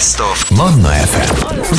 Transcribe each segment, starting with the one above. Best of Manna FM.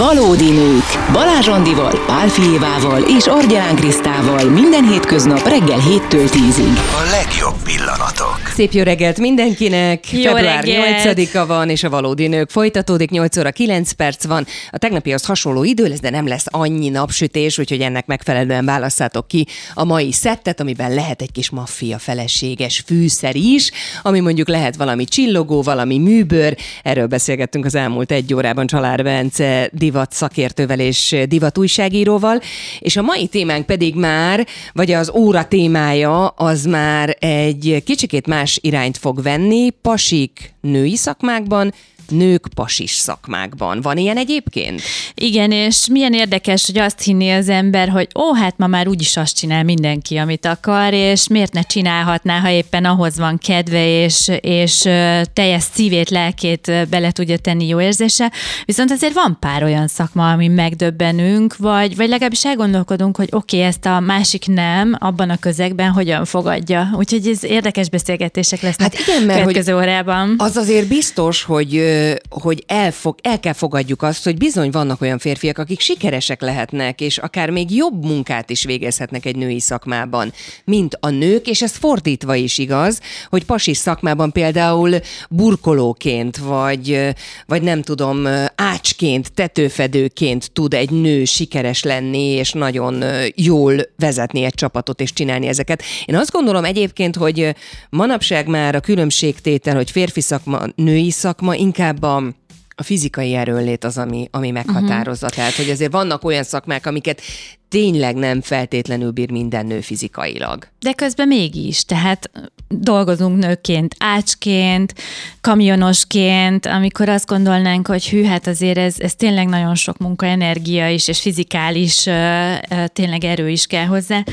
Valódi Nők. Balázs Andival, Pál Fijévával és Argyalán Krisztával minden hétköznap reggel 7-től 10-ig. A legjobb pillanatok. Szép jó reggelt mindenkinek. Jó Február reggelt. 8-a van, és a Valódi Nők folytatódik. 8 óra 9 perc van. A tegnapihoz hasonló idő lesz, de nem lesz annyi napsütés, úgyhogy ennek megfelelően válasszátok ki a mai szettet, amiben lehet egy kis maffia feleséges fűszer is, ami mondjuk lehet valami csillogó, valami műbőr. Erről beszélgettünk az elmúlt egy órában Csalár Bence divat szakértővel és divat újságíróval, és a mai témánk pedig már, vagy az óra témája, az már egy kicsikét más irányt fog venni, pasik női szakmákban, nők pasis szakmákban. Van ilyen egyébként? Igen, és milyen érdekes, hogy azt hinné az ember, hogy hát ma már úgyis azt csinál mindenki, amit akar, és miért ne csinálhatná, ha éppen ahhoz van kedve, és teljes szívét, lelkét bele tudja tenni jó érzése. Viszont azért van pár olyan szakma, ami megdöbbenünk, vagy legalábbis elgondolkodunk, hogy oké, ezt a másik nem, abban a közegben hogyan fogadja. Úgyhogy ez érdekes beszélgetések lesznek következő órában. Az azért biztos, hogy el kell fogadjuk azt, hogy bizony vannak olyan férfiak, akik sikeresek lehetnek, és akár még jobb munkát is végezhetnek egy női szakmában, mint a nők, és ez fordítva is igaz, hogy pasis szakmában például burkolóként, vagy nem tudom, ácsként, tetőfedőként tud egy nő sikeres lenni, és nagyon jól vezetni egy csapatot, és csinálni ezeket. Én azt gondolom egyébként, hogy manapság már a különbségtétel, hogy férfi szakma, női szakma, inkább a fizikai erőnlét az, ami meghatározza. Uh-huh. Tehát, hogy azért vannak olyan szakmák, amiket tényleg nem feltétlenül bír minden nő fizikailag. De közben mégis, tehát dolgozunk nőként, ácsként, kamionosként, amikor azt gondolnánk, hogy azért ez tényleg nagyon sok munka, energia is, és fizikális tényleg erő is kell hozzá.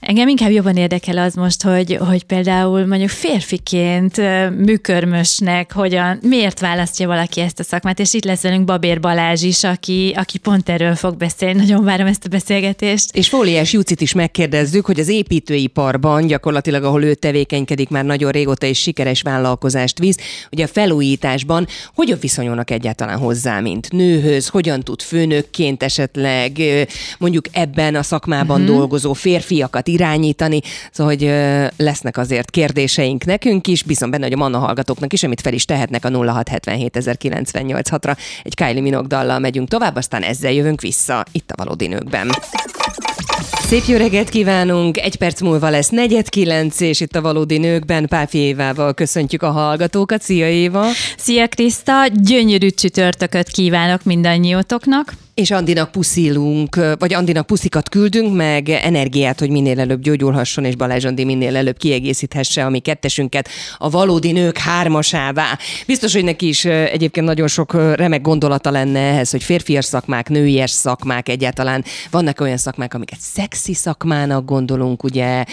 Engem inkább jobban érdekel az most, hogy például mondjuk férfiként műkörmösnek miért választja valaki ezt a szakmát, és itt lesz velünk Babér Balázs is, aki pont erről fog beszélni. Nagyon várom ezt a beszélgetést. És Fóliás Jucit is megkérdezzük, hogy az építőiparban gyakorlatilag, ahol ő tevékenykedik már nagyon régóta, és sikeres vállalkozást visz, ugye a felújításban hogyan viszonyulnak egyáltalán hozzá, mint nőhöz, hogyan tud főnökként esetleg mondjuk ebben a szakmában dolgozó férfiakat irányítani, szóval, hogy lesznek azért kérdéseink nekünk is, bízom benne, hogy a Manna hallgatóknak is, amit fel is tehetnek a 0677 098 6-ra. Egy Kylie Minogue dallal megyünk tovább, aztán ezzel jövünk vissza itt a Valódi Nőkben. Szép jó reggelt kívánunk! 1 perc múlva lesz 8:45, és itt a Valódi Nőkben Pál Fijévával köszöntjük a hallgatókat. Szia Éva! Szia Kriszta! Gyönyörű csütörtököt kívánok mindannyiótoknak! És Andinak puszikat küldünk, meg energiát, hogy minél előbb gyógyulhasson, és Balázs Andi minél előbb kiegészíthesse a mi kettesünket a Valódi Nők 3-asává. Biztos, hogy neki is egyébként nagyon sok remek gondolata lenne ehhez, hogy férfias szakmák, nőies szakmák, egyáltalán vannak olyan szakmák, amiket szexi szakmának gondolunk, ugye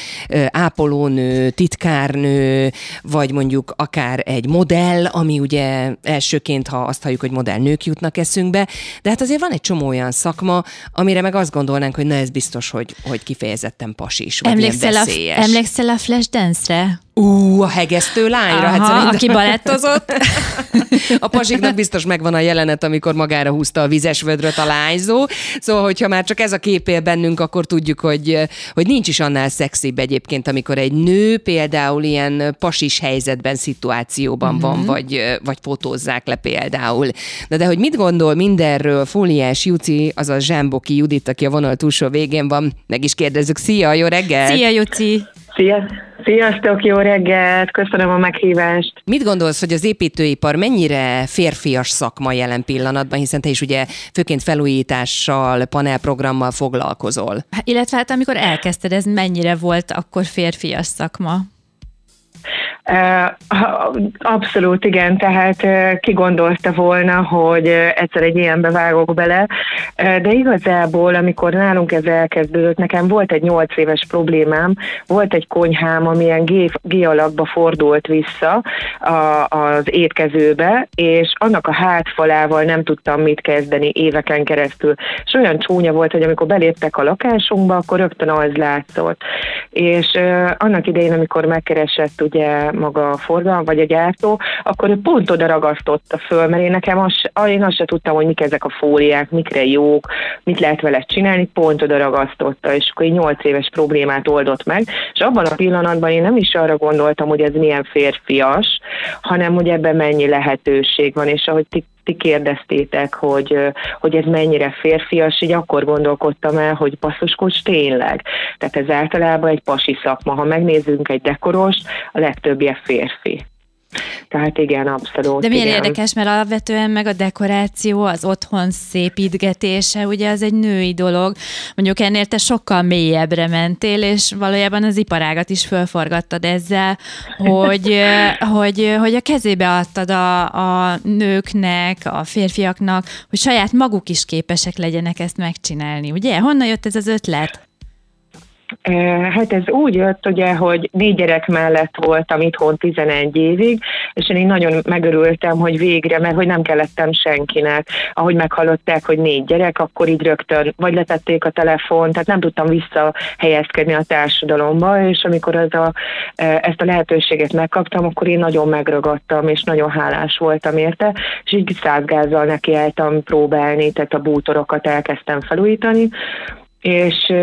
ápolónő, titkárnő, vagy mondjuk akár egy modell, ami ugye elsőként, ha azt halljuk, hogy modellnők jutnak eszünkbe, de hát azért van egy olyan szakma, amire meg azt gondolnánk, hogy na ez biztos, hogy kifejezetten pasis, vagy emlékszel a Flashdance-re? A hegesztő lányra. Aki balettozott. A pasiknak biztos megvan a jelenet, amikor magára húzta a vizes vödröt a lányzó. Szóval, hogyha már csak ez a kép él bennünk, akkor tudjuk, hogy nincs is annál szexibb egyébként, amikor egy nő például ilyen pasis helyzetben, szituációban van, vagy fotózzák le például. De hogy mit gondol mindenről Fóliás Juci, azaz Zsámboki Judit, aki a vonal túlsó végén van, meg is kérdezzük. Szia, jó reggelt! Szia, Juci! Szia! Sziasztok, jó reggelt! Köszönöm a meghívást! Mit gondolsz, hogy az építőipar mennyire férfias szakma jelen pillanatban, hiszen te is ugye főként felújítással, panelprogrammal foglalkozol? Illetve hát amikor elkezdted, ez mennyire volt akkor férfias szakma? Abszolút igen, tehát ki gondolta volna, hogy egyszer egy ilyenbe vágok bele, de igazából amikor nálunk ez elkezdődött, nekem volt egy 8 éves problémám, volt egy konyhám, amilyen G-alakba fordult vissza az étkezőbe, és annak a hátfalával nem tudtam mit kezdeni éveken keresztül, és olyan csúnya volt, hogy amikor beléptek a lakásunkba, akkor rögtön az látszott, és annak idején, amikor megkeresett ugye maga a forgalom, vagy a gyártó, akkor ő pont oda ragasztotta föl, mert én nekem azt se tudtam, hogy mik ezek a fóliák, mikre jók, mit lehet vele csinálni, pont oda ragasztotta, és akkor egy 8 éves problémát oldott meg, és abban a pillanatban én nem is arra gondoltam, hogy ez milyen férfias, hanem hogy ebben mennyi lehetőség van, és ahogy ti kérdeztétek, hogy ez mennyire férfias, így akkor gondolkodtam el, hogy basszuskodsz tényleg. Tehát ez általában egy pasi szakma. Ha megnézzünk egy dekorost, a legtöbbje férfi. Tehát igen, abszolút. De milyen érdekes, mert alapvetően meg a dekoráció, az otthon szépítgetése, ugye az egy női dolog. Mondjuk ennél te sokkal mélyebbre mentél, és valójában az iparágat is fölforgattad ezzel, hogy a kezébe adtad a nőknek, a férfiaknak, hogy saját maguk is képesek legyenek ezt megcsinálni. Ugye? Honnan jött ez az ötlet? Hát ez úgy jött, ugye, hogy 4 gyerek mellett voltam itthon 11 évig, és én nagyon megörültem, hogy végre, mert hogy nem kellettem senkinek. Ahogy meghallották, hogy 4 gyerek, akkor így rögtön vagy letették a telefon, tehát nem tudtam visszahelyezkedni a társadalomba, és amikor ezt a lehetőséget megkaptam, akkor én nagyon megragadtam, és nagyon hálás voltam érte, és így 100 gázzal nekiálltam próbálni, tehát a bútorokat elkezdtem felújítani, és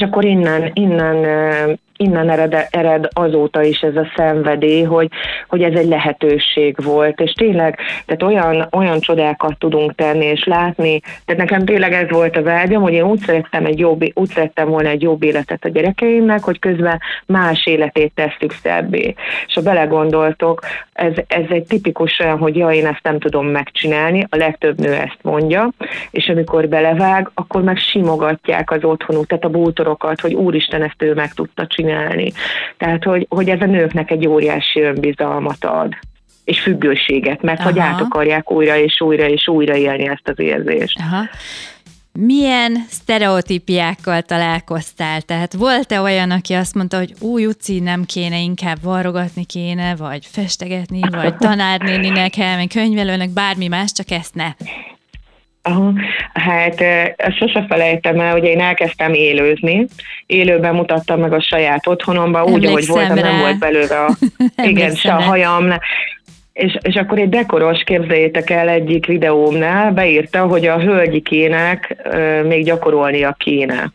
akkor innen ered azóta is ez a szenvedély, hogy ez egy lehetőség volt, és tényleg tehát olyan csodákat tudunk tenni és látni, tehát nekem tényleg ez volt a vágyam, hogy én úgy szerettem volna egy jobb életet a gyerekeimnek, hogy közben más életét tesszük szebbé. És ha belegondoltok, ez egy tipikus olyan, hogy én ezt nem tudom megcsinálni, a legtöbb nő ezt mondja, és amikor belevág, akkor meg simogatják az otthonuk, tehát a bútorokat, hogy úristen, ezt ő meg tudta csinálni. Tehát, hogy ez a nőknek egy óriási önbizalmat ad, és függőséget, mert hogy át akarják újra és újra és újra élni ezt az érzést. Aha. Milyen sztereotípiákkal találkoztál? Tehát volt-e olyan, aki azt mondta, hogy Juci, nem kéne, inkább varrogatni kéne, vagy festegetni, vagy tanárnéninek kell, könyvelőnek, bármi más, csak ezt ne? Hát ezt sose felejtem el, hogy én elkezdtem élőzni. Élőben mutattam meg a saját otthonomban, úgy, ahogy voltam, nem volt belőle a hajam. És akkor egy dekoros, képzeljétek el, egyik videómnál beírta, hogy a hölgyikének még gyakorolnia kéne.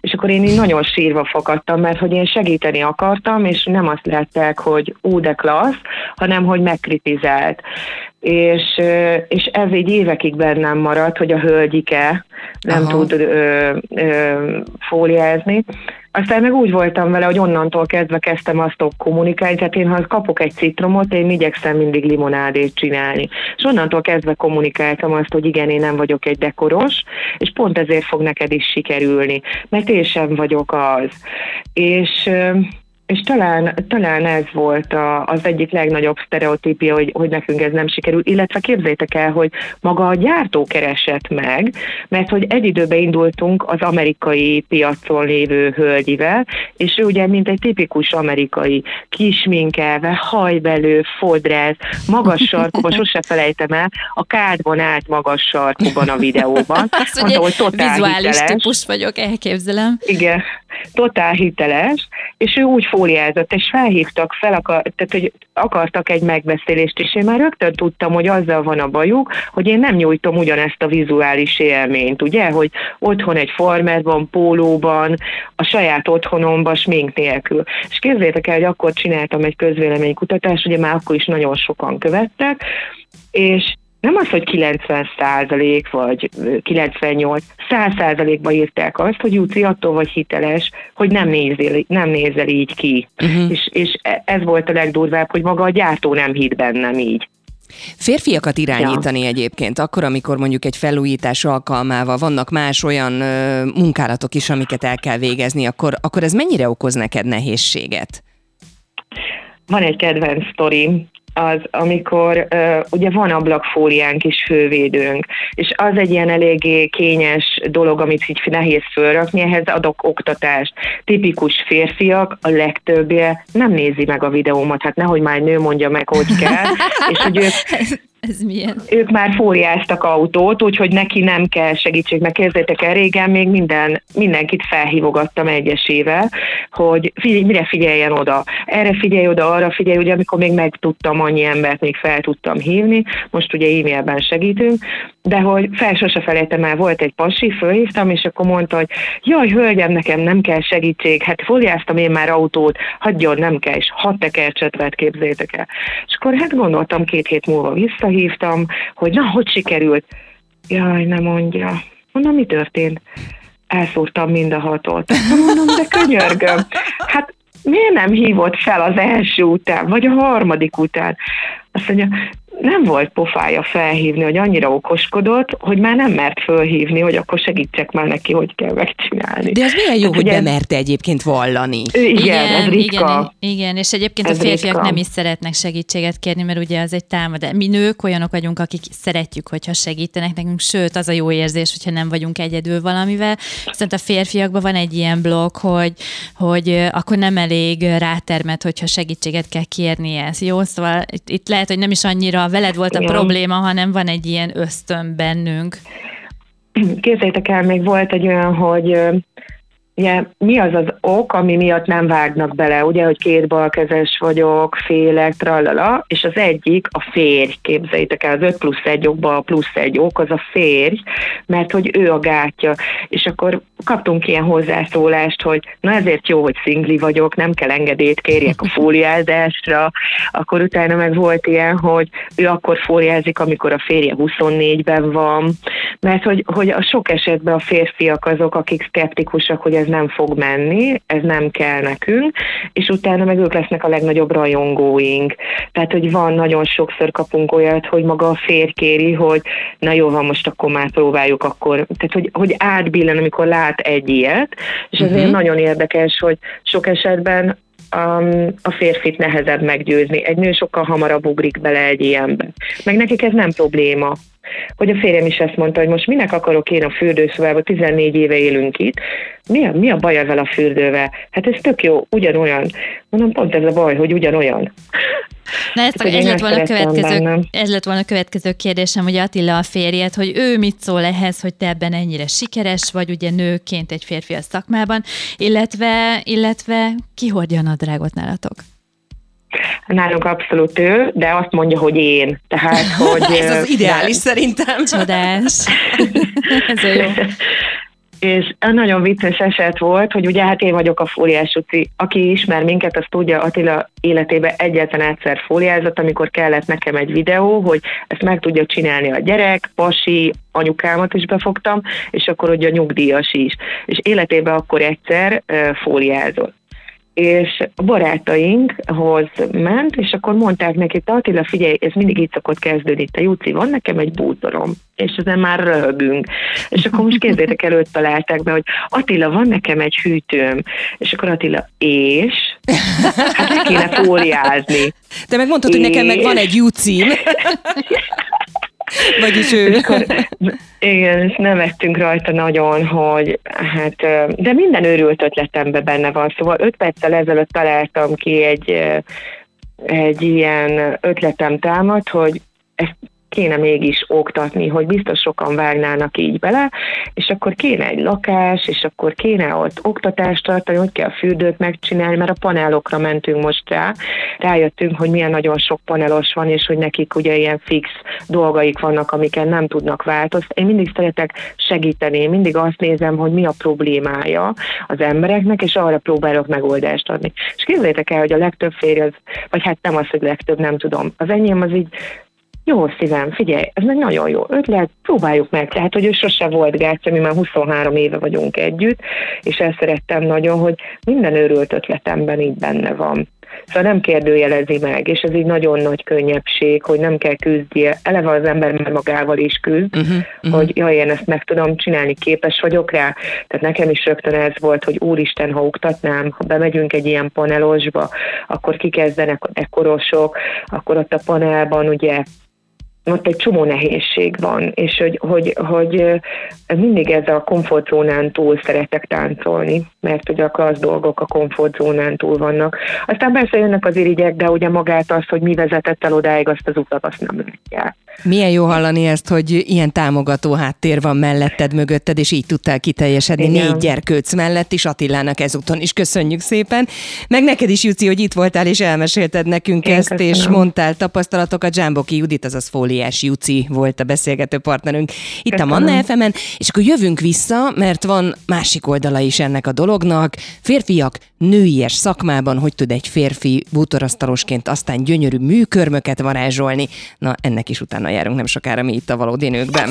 És akkor én így nagyon sírva fakadtam, mert hogy én segíteni akartam, és nem azt látták, hogy de klassz, hanem hogy megkritizált. És ez egy évekig bennem maradt, hogy a hölgyike nem tud fóliázni. Aztán meg úgy voltam vele, hogy onnantól kezdtem azt kommunikálni, tehát én ha kapok egy citromot, én igyekszem mindig limonádét csinálni. És onnantól kezdve kommunikáltam azt, hogy igen, én nem vagyok egy dekoros, és pont ezért fog neked is sikerülni, mert én sem vagyok az. És talán ez volt az egyik legnagyobb sztereotípia, hogy nekünk ez nem sikerül, illetve képzeljétek el, hogy maga a gyártó keresett meg, mert hogy egy időben indultunk az amerikai piacon lévő hölgyivel, és ő ugye mint egy tipikus amerikai, kisminkelve, hajbelő, fodrász, magas sarkúban, sose felejtem el, a kádban állt magas sarkúban a videóban. Azt mondta, hogy totál vizuális típus vagyok, elképzelem. Igen, totál hiteles, és ő úgy fóliázott, és felhívtak tehát hogy akartak egy megbeszélést, és én már rögtön tudtam, hogy azzal van a bajuk, hogy én nem nyújtom ugyanezt a vizuális élményt, ugye, hogy otthon egy farmerban, pólóban, a saját otthonomban, smink nélkül. És képzeljétek el, hogy akkor csináltam egy közvéleménykutatást, ugye már akkor is nagyon sokan követtek, és nem az, hogy 90% vagy 98, 100%-ban írták azt, hogy Juci, attól vagy hiteles, hogy nem nézel így ki. Uh-huh. És ez volt a legdurvább, hogy maga a gyártó nem hitt bennem így. Férfiakat irányítani egyébként, akkor, amikor mondjuk egy felújítás alkalmával vannak más olyan munkálatok is, amiket el kell végezni, akkor ez mennyire okoz neked nehézséget? Van egy kedvenc sztorim. Az, amikor ugye van ablakfóliánk is, fővédőnk, és az egy ilyen eléggé kényes dolog, amit így nehéz fölrakni, ehhez adok oktatást. Tipikus férfiak, a legtöbbje nem nézi meg a videómat, hát nehogy már nő mondja meg, hogy kell, és hogy ők Ez milyen? Ők már fóliáztak autót, úgyhogy neki nem kell segítség, mert kézzétek el, régen még mindenkit felhívogattam egyesével, hogy mire figyeljen oda. Erre figyelj oda, arra figyelj, ugye amikor még meg tudtam annyi embert, még fel tudtam hívni, most ugye e-mailben segítünk, de hogy fel sose felejtem el, volt egy pasi, fölhívtam, és akkor mondta, hogy jaj, hölgyem, nekem nem kell segítség, hát fóliáztam én már autót, hagyjon, nem kell, és 6 tekercset vett, képzétek el. És akkor hát gondoltam, 2 hét múlva visszahívtam, hogy na, hogy sikerült? Jaj, nem mondja. Mondom, mi történt? Elszúrtam mind a 6-ot. Mondom, de könyörgöm. Hát miért nem hívott fel az első után, vagy a harmadik után? Azt mondja, nem volt pofája felhívni, hogy annyira okoskodott, hogy már nem mert fölhívni, hogy akkor segítsek már neki, hogy kell megcsinálni. De az milyen jó, hát, hogy bemerte egyébként vallani. Igen, ez ritka. Igen, és egyébként ez a férfiak ritka. Nem is szeretnek segítséget kérni, mert ugye az egy támadás. Mi nők olyanok vagyunk, akik szeretjük, hogyha segítenek nekünk, sőt, az a jó érzés, hogyha nem vagyunk egyedül valamivel. Viszont a férfiakban van egy ilyen blokk, hogy akkor nem elég rátermet, hogyha segítséget kell kérnie. Jó, szóval itt lehet, hogy nem is annyira veled volt a probléma, hanem van egy ilyen ösztön bennünk. Képzeljétek el, még volt egy olyan, hogy ugye, mi az ok, ami miatt nem vágnak bele, ugye, hogy 2 balkezes vagyok, félek, tralala, és az egyik a férj, képzeljétek el, az 5+1 okban a +1 ok, az a férj, mert hogy ő a gátja, és akkor kaptunk ilyen hozzászólást, hogy na ezért jó, hogy szingli vagyok, nem kell engedélyt kérjek a fóliázásra, akkor utána meg volt ilyen, hogy ő akkor fóliázik, amikor a férje 24-ben van, mert hogy a sok esetben a férfiak azok, akik szkeptikusak, hogy ez nem fog menni, ez nem kell nekünk, és utána meg ők lesznek a legnagyobb rajongóink. Tehát, hogy van, nagyon sokszor kapunk olyat, hogy maga a férj kéri, hogy na jó van, most akkor már próbáljuk akkor. Tehát, hogy átbillen, amikor lát egy ilyet, és azért nagyon érdekes, hogy sok esetben a férfit nehezebb meggyőzni. Egy nő sokkal hamarabb ugrik bele egy ilyenbe. Meg nekik ez nem probléma. Hogy a férjem is ezt mondta, hogy most minek akarok én a fürdőszobába, 14 éve élünk itt, mi a baj ezzel a fürdővel? Hát ez tök jó, ugyanolyan. Mondom, pont ez a baj, hogy ugyanolyan. Na ez lett volna a következő kérdésem, hogy Attila a férjed, hogy ő mit szól ehhez, hogy te ebben ennyire sikeres vagy, ugye nőként egy férfi a szakmában, illetve ki hordja a nadrágot nálatok? Nálunk abszolút ő, de azt mondja, hogy én. Tehát, hogy ez az ideális szerintem. Csodás. Ez a jó. És nagyon vicces eset volt, hogy ugye hát én vagyok a Fóliás Juci. Aki ismer minket, azt tudja, Attila életében egyetlen egyszer fóliázott, amikor kellett nekem egy videó, hogy ezt meg tudja csinálni a gyerek, pasi, anyukámat is befogtam, és akkor ugye a nyugdíjas is. És életében akkor egyszer fóliázott. És a barátainkhoz ment, és akkor mondták neki, Attila, figyelj, ez mindig így szokott kezdődni, te Juci, van nekem egy bútorom, és ezen már röhögünk. És akkor most képzétek el, őt találták be, hogy Attila, van nekem egy hűtőm, és akkor Attila, és? Hát ne kéne fóliázni. Te meg mondtad, hogy nekem meg van egy Jucim. Vagyis ő. Akkor, igen, nevettünk rajta nagyon, hogy hát, de minden őrült ötletembe benne van, szóval 5 perccel ezelőtt találtam ki egy ilyen ötletem támad, hogy ezt kéne mégis oktatni, hogy biztos sokan vágnának így bele, és akkor kéne egy lakás, és akkor kéne ott oktatást tartani, hogy kell a fürdőt megcsinálni, mert a panelokra mentünk most rá. Rájöttünk, hogy milyen nagyon sok panelos van, és hogy nekik ugye ilyen fix dolgaik vannak, amiken nem tudnak változtatni. Én mindig szeretek segíteni, én mindig azt nézem, hogy mi a problémája az embereknek, és arra próbálok megoldást adni. És képzeljétek el, hogy a legtöbb férj az, vagy hát nem az, hogy legtöbb, nem tudom. Az enyém az így, jó szívem, figyelj, ez meg nagyon jó ötlet, próbáljuk meg. Tehát, hogy ő sose volt gátja, mi már 23 éve vagyunk együtt, és ezt szerettem nagyon, hogy minden őrült ötletemben így benne van. Szóval nem kérdőjelezi meg, és ez így nagyon nagy könnyebbség, hogy nem kell küzdje. Eleve az ember már magával is küzd, hogy jaj, én ezt meg tudom csinálni, képes vagyok rá. Tehát nekem is rögtön ez volt, hogy úristen, ha oktatnám, ha bemegyünk egy ilyen panelosba, akkor kikezdenek a dekorosok, akkor ott a panelban ugye ott egy csomó nehézség van, és hogy mindig ez a komfortzónán túl szeretek táncolni, mert ugye a klassz dolgok a komfortzónán túl vannak. Aztán persze jönnek az irigyek, de ugye magát azt, hogy mi vezetett el odáig, azt az utat azt nem látják. Milyen jó hallani ezt, hogy ilyen támogató háttér van melletted, mögötted, és így tudtál kiteljesedni. Igen. 4 gyerkőc mellett is, Attilának ezúton is köszönjük szépen. Meg neked is, Juci, hogy itt voltál, és elmesélted nekünk ezt, és mondtál tapasztalatokat. Zsámboki Judit, azaz Fóliás Juci volt a beszélgető partnerünk itt a Manna FM-en, és akkor jövünk vissza, mert van másik oldala is ennek a dolognak. Férfiak nőies szakmában, hogy tud egy férfi bútorasztalosként aztán gyönyörű műkörmöket varázsolni. Na, ennek is utána járunk nem sokára mi itt a Valódi Nőkben.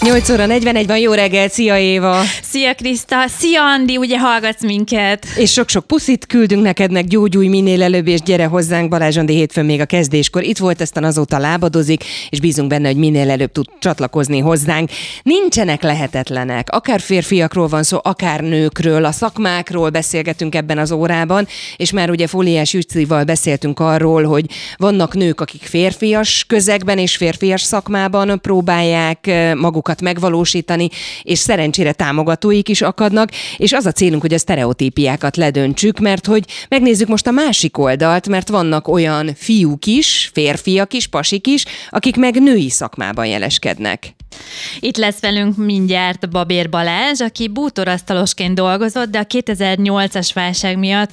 8:41 van, jó reggel, szia Éva! Szia Kriszta, szia Andi, ugye hallgatsz minket? És sok-sok puszit küldünk nekednek, gyógyulj minél előbb, és gyere hozzánk, Balázs Andi hétfőn még a kezdéskor itt volt, aztán azóta lábadozik, és bízunk benne, hogy minél előbb tud csatlakozni hozzánk. Nincsenek lehetetlenek, akár férfiakról van szó, akár nőkről, a szakmákról beszélgetünk ebben az órában, és már ugye Fóliás Jucival beszéltünk arról, hogy vannak nők, akik férfias közegben és férfias szakmában próbálják magukat megvalósítani, és szerencsére támogatóik is akadnak, és az a célunk, hogy a sztereotípiákat ledöntsük, mert hogy megnézzük most a másik oldalt, mert vannak olyan fiúk is, férfiak is, pasik is, akik meg női szakmában jeleskednek. Itt lesz velünk mindjárt Babér Balázs, aki bútorasztalosként dolgozott, de a 2008-as válság miatt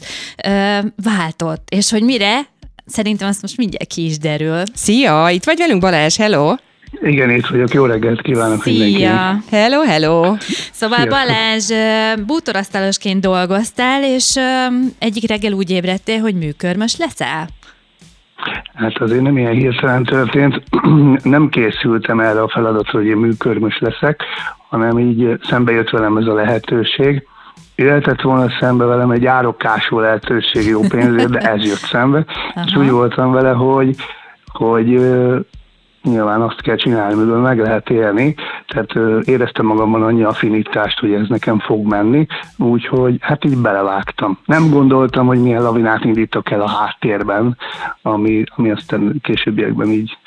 váltott, és hogy mire? Szerintem azt most mindjárt ki is derül. Szia, itt vagy velünk Balázs, hello! Igen, itt vagyok. Jó reggelt kívánok mindenkinek. Hello, hello. Szóval szia. Balázs, bútorasztalosként dolgoztál, és egyik reggel úgy ébredtél, hogy műkörmös leszel. Hát azért nem ilyen hirtelen történt. Nem készültem erre a feladatra, hogy én műkörmös leszek, hanem így szembe jött velem ez a lehetőség. Jöhetett volna szembe velem egy árokkású lehetőség jó pénzért, de ez jött szembe. Aha. És úgy voltam vele, hogy nyilván azt kell csinálni, mivel meg lehet élni, tehát éreztem magamban annyi affinitást, hogy ez nekem fog menni, úgyhogy hát így belevágtam. Nem gondoltam, hogy milyen lavinát indítok el a háttérben, ami aztán későbbiekben így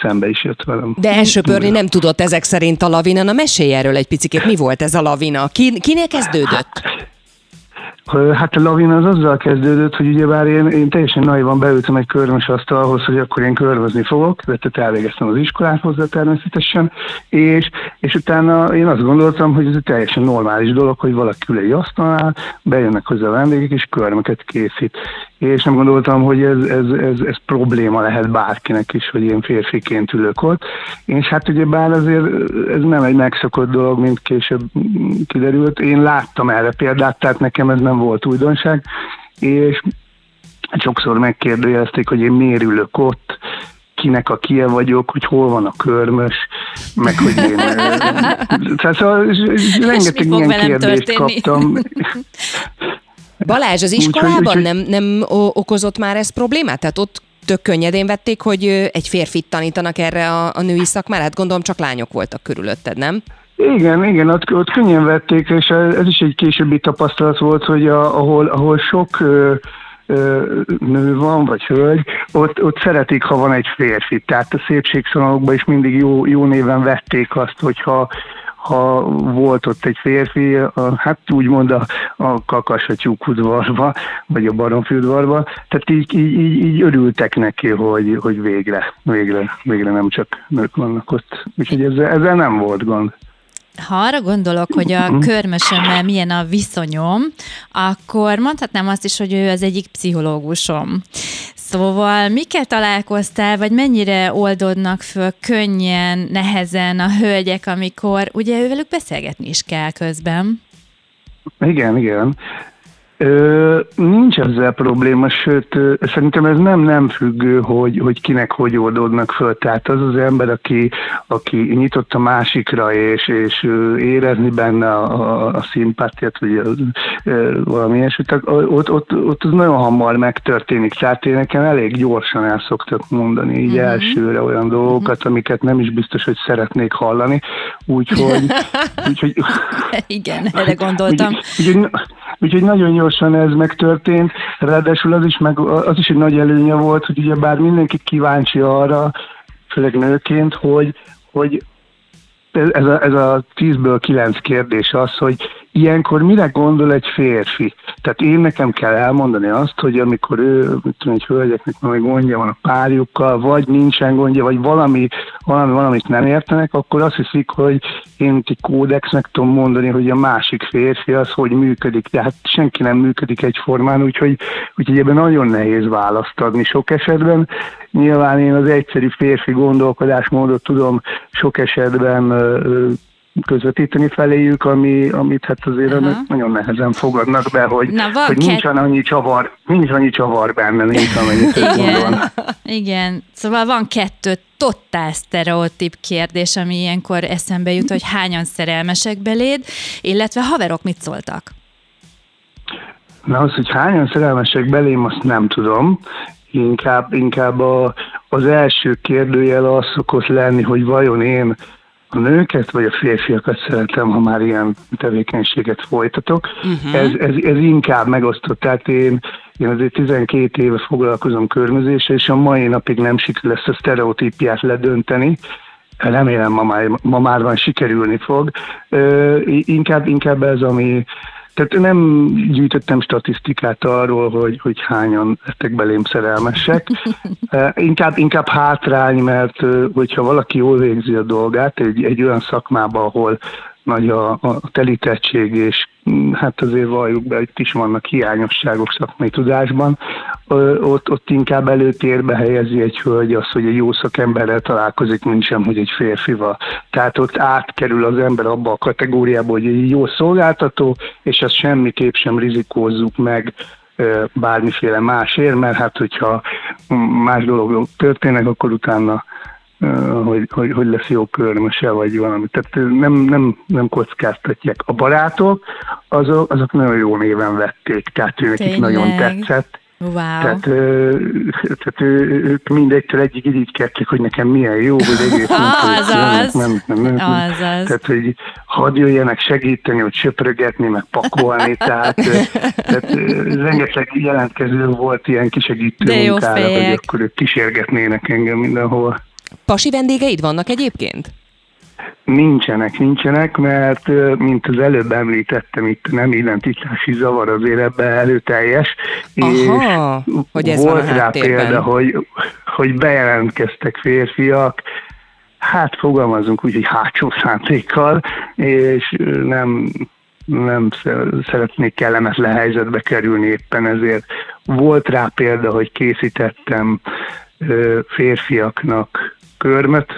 szembe is jött velem. De elsöpörni nem tudott ezek szerint a lavinán. Na mesélj erről egy picikét, mi volt ez a lavina? Kinél kezdődött? Hát a lavina az azzal kezdődött, hogy ugyebár én teljesen naivan beültem egy körmös asztalhoz, hogy akkor én körmözni fogok, tehát elvégeztem az iskolát hozzá természetesen, és utána én azt gondoltam, hogy ez egy teljesen normális dolog, hogy valaki ül egy asztalnál, bejönnek hozzá a vendégek, és körmöket készít. És nem gondoltam, hogy ez probléma lehet bárkinek is, hogy én férfiként ülök ott. És hát ugyebár azért ez nem egy megszokott dolog, mint később kiderült. Én láttam erre példát, tehát nekem ez nem volt újdonság, és sokszor megkérdőjelezték, hogy én miért ülök ott, kinek a kie vagyok, hogy hol van a körmös, meg hogy én... Szóval rengeteg ilyen kérdést kaptam. Balázs, az iskolában nem okozott már ez problémát? Tehát ott tök könnyedén vették, hogy egy férfit tanítanak erre a női szakmára? Hát gondolom csak lányok voltak körülötted, nem? Igen, ott könnyen vették, és ez is egy későbbi tapasztalat volt, hogy ahol sok nő van, vagy hölgy, ott szeretik, ha van egy férfi. Tehát a szépségszalonokban is mindig jó néven vették azt, hogyha volt ott egy férfi, hát úgymond a Kakassatyúk udvarba, vagy a Baromfi udvarba, tehát így örültek neki, hogy végre nem csak nők vannak ott. Úgyhogy ezzel nem volt gond. Ha arra gondolok, hogy a körmösömmel milyen a viszonyom, akkor mondhatnám azt is, hogy ő az egyik pszichológusom. Szóval mikkel találkoztál, vagy mennyire oldodnak föl könnyen, nehezen a hölgyek, amikor ugye ővelük beszélgetni is kell közben? Igen. Nincs ezzel probléma, sőt, szerintem ez nem függő, hogy kinek hogy oldódnak föl. Tehát az ember, aki nyitott a másikra, és érezni benne a szimpátiát, vagy valami ilyesmit, ott az nagyon hamar megtörténik. Tehát én nekem elég gyorsan el szoktak mondani így elsőre olyan dolgokat, amiket nem is biztos, hogy szeretnék hallani. Úgyhogy igen, erre gondoltam. Úgyhogy nagyon gyorsan ez megtörtént, ráadásul az is egy nagy előnye volt, hogy ugyebár mindenki kíváncsi arra, főleg nőként, hogy ez a 10-ből 9 kérdés az, hogy ilyenkor mire gondol egy férfi? Tehát én nekem kell elmondani azt, hogy amikor ő, mit tudom, egy hölgyeknek valami gondja van a párjukkal, vagy nincsen gondja, vagy valamit nem értenek, akkor azt hiszik, hogy én egy kódexnek tudom mondani, hogy a másik férfi az, hogy működik. De hát senki nem működik egyformán, úgyhogy ebben nagyon nehéz választ adni sok esetben. Nyilván én az egyszerű férfi gondolkodásmódot tudom sok esetben közvetíteni feléjük, amit hát azért nagyon nehezen fogadnak be, hogy nincs annyi csavar benne, nincs amennyit gondolnak. Igen, szóval van 2 totál sztereotíp kérdés, ami ilyenkor eszembe jut, hogy hányan szerelmesek beléd, illetve haverok mit szóltak? Na az, hogy hányan szerelmesek belém, azt nem tudom. Inkább az első kérdőjel az szokott lenni, hogy vajon én a nőket vagy a férfiakat szeretem, ha már ilyen tevékenységet folytatok. Uh-huh. Ez inkább megosztott. Tehát én azért 12 éve foglalkozom körmözéssel, és a mai napig nem sikerül ezt a sztereotípiát ledönteni. Remélem ma már van, sikerülni fog. Inkább ez, ami... Tehát nem gyűjtöttem statisztikát arról, hogy hányan lettek belém szerelmesek. Inkább hátrány, mert hogyha valaki jól végzi a dolgát, egy olyan szakmában, ahol nagy a telítettség, és hát azért valljuk be, itt is vannak hiányosságok szakmai tudásban, ott inkább előtérbe helyezi egy hölgy azt, hogy egy jó szakemberrel találkozik, mint sem, hogy egy férfival. Tehát ott átkerül az ember abba a kategóriába, hogy egy jó szolgáltató, és ezt semmiképp sem rizikózzuk meg bármiféle másért, mert hát hogyha más dolog történnek, akkor utána hogy lesz jó körmöse, vagy valami. Tehát nem kockáztatják. A barátok, azok nagyon jó néven vették, tehát ő nekik nagyon tetszett. Wow. Tehát ők mindegytől egyik így kertek, hogy nekem milyen jó, hogy egész nem. Tehát, hogy hadd jöjjenek segíteni, hogy söprögetni, meg pakolni, tehát rengeteg jelentkező volt ilyen kisegítő munkára, hogy akkor ők kísérgetnének engem mindenhol. Pasi vendégeid vannak egyébként? Nincsenek, mert mint az előbb említettem, itt nem identitási zavar azért ebben előteljes. Aha, és hogy ez volt rá példa, hogy bejelentkeztek férfiak, hát fogalmazunk úgy, hogy hátsó szándékkal, és nem szeretnék kellemetlen helyzetbe kerülni, éppen ezért. Volt rá példa, hogy készítettem férfiaknak körmet,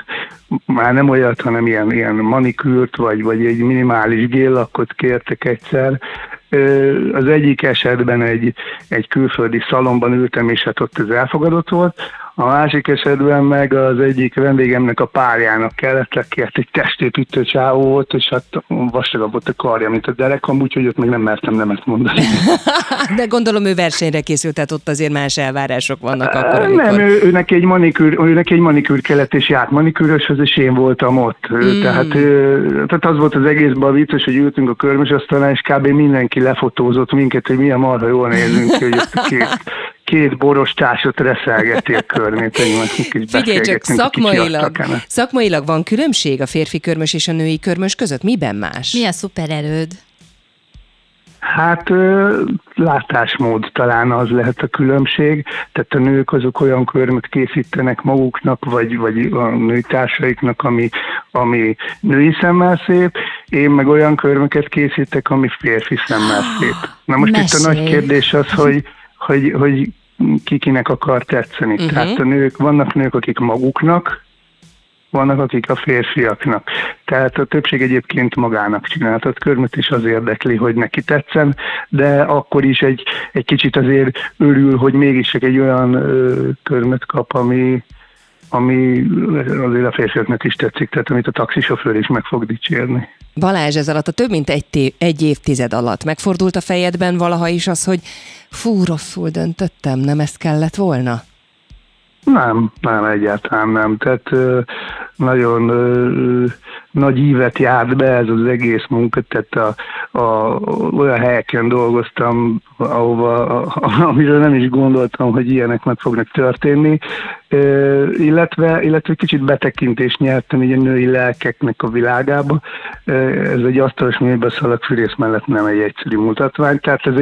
már nem olyat, hanem ilyen manikűrt, vagy egy minimális géllakot kértek egyszer. Az egyik esetben egy külföldi szalonban ültem, és hát ott ez elfogadott volt. A másik esetben meg az egyik vendégemnek a párjának kellett, lekért egy testépítő csávó volt, és hát vastagabb volt a karja, mint a derekam, úgyhogy ott még nem mertem nemet mondani. De gondolom ő versenyre készült, tehát ott azért más elvárások vannak akkor, amikor... Nem, ő neki egy manikűr kellett, és járt manikűröshez, és én voltam ott. Tehát az volt az egészben vicces, hogy ültünk a körmösasztalnál, és kb. Mindenki lefotózott minket, hogy milyen marha jól nézünk ki, hogy ott a két borostársot reszelgeti a körmét. Figyelj csak, szakmailag van különbség a férfi körmös és a női körmös között? Miben más? Mi a szupererőd? Hát látásmód talán az lehet a különbség, tehát a nők azok olyan körmöt készítenek maguknak, vagy a nőtársaiknak, ami női szemmel szép, én meg olyan körmöket készítek, ami férfi szemmel szép. Na most mesélj. Itt a nagy kérdés az, hogy kikinek akar tetszeni. Uh-huh. Tehát vannak nők, akik maguknak, vannak, akik a férfiaknak. Tehát a többség egyébként magának csináltat körmöt, és az érdekli, hogy neki tetszen, de akkor is egy kicsit azért örül, hogy mégis csak egy olyan körmöt kap, ami azért a férfiaknak is tetszik, tehát amit a taxisofőr is meg fog dicsérni. Balázs, ez alatt a több mint egy évtized alatt megfordult a fejedben valaha is az, hogy fú, rosszul döntöttem, nem ez kellett volna? Nem, egyáltalán nem. Tehát nagyon nagy ívet járt be ez az egész munka, tehát olyan helyeken dolgoztam, amiről nem is gondoltam, hogy ilyenek meg fognak történni, illetve kicsit betekintést nyertem így a női lelkeknek a világába. Ez egy asztalos mélybe szalagfűrész mellett nem egy egyszerű mutatvány, tehát ez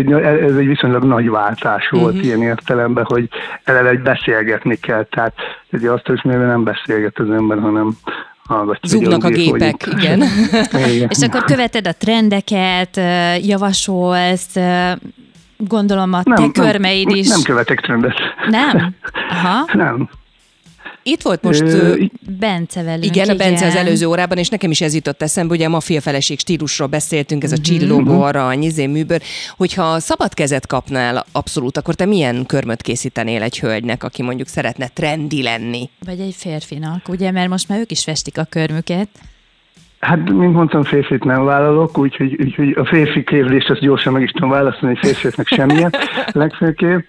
egy viszonylag nagy váltás volt ilyen értelemben, hogy eleve beszélgetni kell, tehát egy asztalos mélyben nem beszélget az ember, hanem zúgnak a gépek, igen. Igen. És akkor követed a trendeket, javasolsz, gondolom a te körmeid is. Nem követek trendet. Nem? Aha. Nem. Itt volt most Bence velünk. Igen, a Bence az előző órában, és nekem is ez jutott eszembe, ugye a maffia feleség stílusról beszéltünk, ez a csillogó arany, műbőr. Hogyha szabad kezet kapnál abszolút, akkor te milyen körmöt készítenél egy hölgynek, aki mondjuk szeretne trendi lenni? Vagy egy férfinak, ugye, mert most már ők is festik a körmüket. Hát, mint mondtam, férfit nem vállalok, úgyhogy a férfi kérdést azt gyorsan meg is tudom válaszolni, egy férfiaknak semmilyen, legfőképp.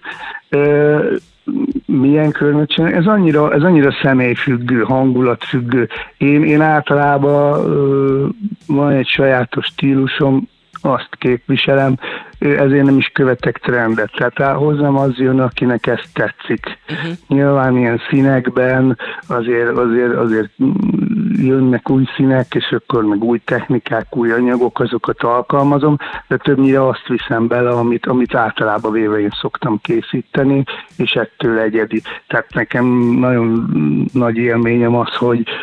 Milyen körmöt csinálni? Ez annyira személyfüggő, hangulatfüggő. Én általában van egy sajátos stílusom, azt képviselem, ezért nem is követek trendet. Tehát hozzám az jön, akinek ez tetszik. Nyilván ilyen színekben azért jönnek új színek, és akkor meg új technikák, új anyagok, azokat alkalmazom, de többnyire azt viszem bele, amit általában véve én szoktam készíteni, és ettől egyedi. Tehát nekem nagyon nagy élményem az,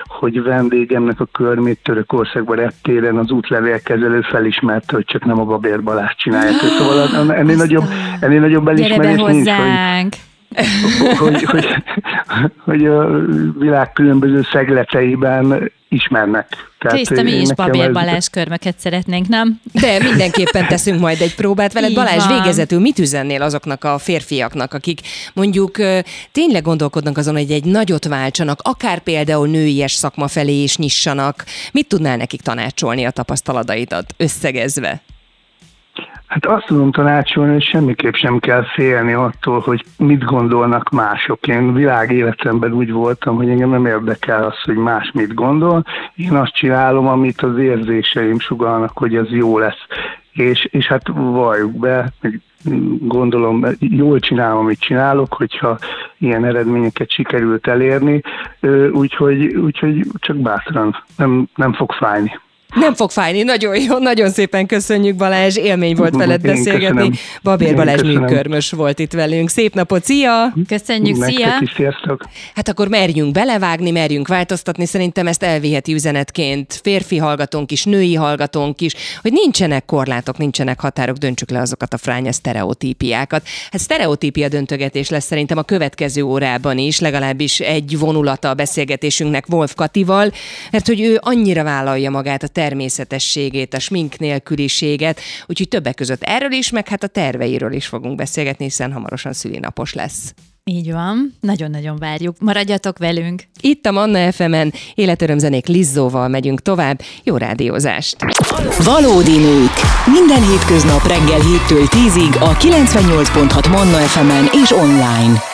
hogy vendégemnek a körmét Törökországban reptéren az útlevélkezelő felismerte, hogy csak nem a Babér Balázs csinálja. Szóval ennél nagyobb elismerés nincs, hogy a világ különböző szegleteiben ismernek. Kriszta, mi is Babér Balázs körmöket szeretnénk, nem? De mindenképpen teszünk majd egy próbát veled. Balázs, végezetül mit üzennél azoknak a férfiaknak, akik mondjuk tényleg gondolkodnak azon, hogy egy nagyot váltsanak, akár például nőies szakma felé is nyissanak? Mit tudnál nekik tanácsolni a tapasztalataidat összegezve? Hát azt tudom tanácsolni, hogy semmiképp sem kell félni attól, hogy mit gondolnak mások. Én világéletemben úgy voltam, hogy engem nem érdekel az, hogy más mit gondol. Én azt csinálom, amit az érzéseim sugallnak, hogy az jó lesz. És hát valljuk be, gondolom, jól csinálom, amit csinálok, hogyha ilyen eredményeket sikerült elérni. Úgyhogy csak bátran, nem fog fájni. Nem fog fájni, nagyon jó, nagyon szépen köszönjük, Balázs, élmény volt veled beszélgetni. Babér Balázs műkörmös volt itt velünk. Szép napot, szia! Köszönjük, szia! Hát akkor merjünk belevágni, merjünk változtatni, szerintem ezt elviheti üzenetként férfi hallgatónk is, női hallgatónk is, hogy nincsenek korlátok, nincsenek határok, döntsük le azokat a fránya sztereotípiákat. Hát sztereotípia döntögetés lesz szerintem a következő órában is, legalábbis egy vonulata a beszélgetésünknek Wolf Katival, mert hogy ő annyira vállalja magát, a természetességét, a smink nélküliséget, úgyhogy többek között erről is, meg hát a terveiről is fogunk beszélgetni, hiszen hamarosan szülinapos lesz. Így van, nagyon-nagyon várjuk. Maradjatok velünk! Itt a Manna FM-en életörömzenék Lizzóval megyünk tovább. Jó rádiózást! Valódi nők! Minden hétköznap reggel 7-től 10-ig a 98.6 Manna FM-en és online.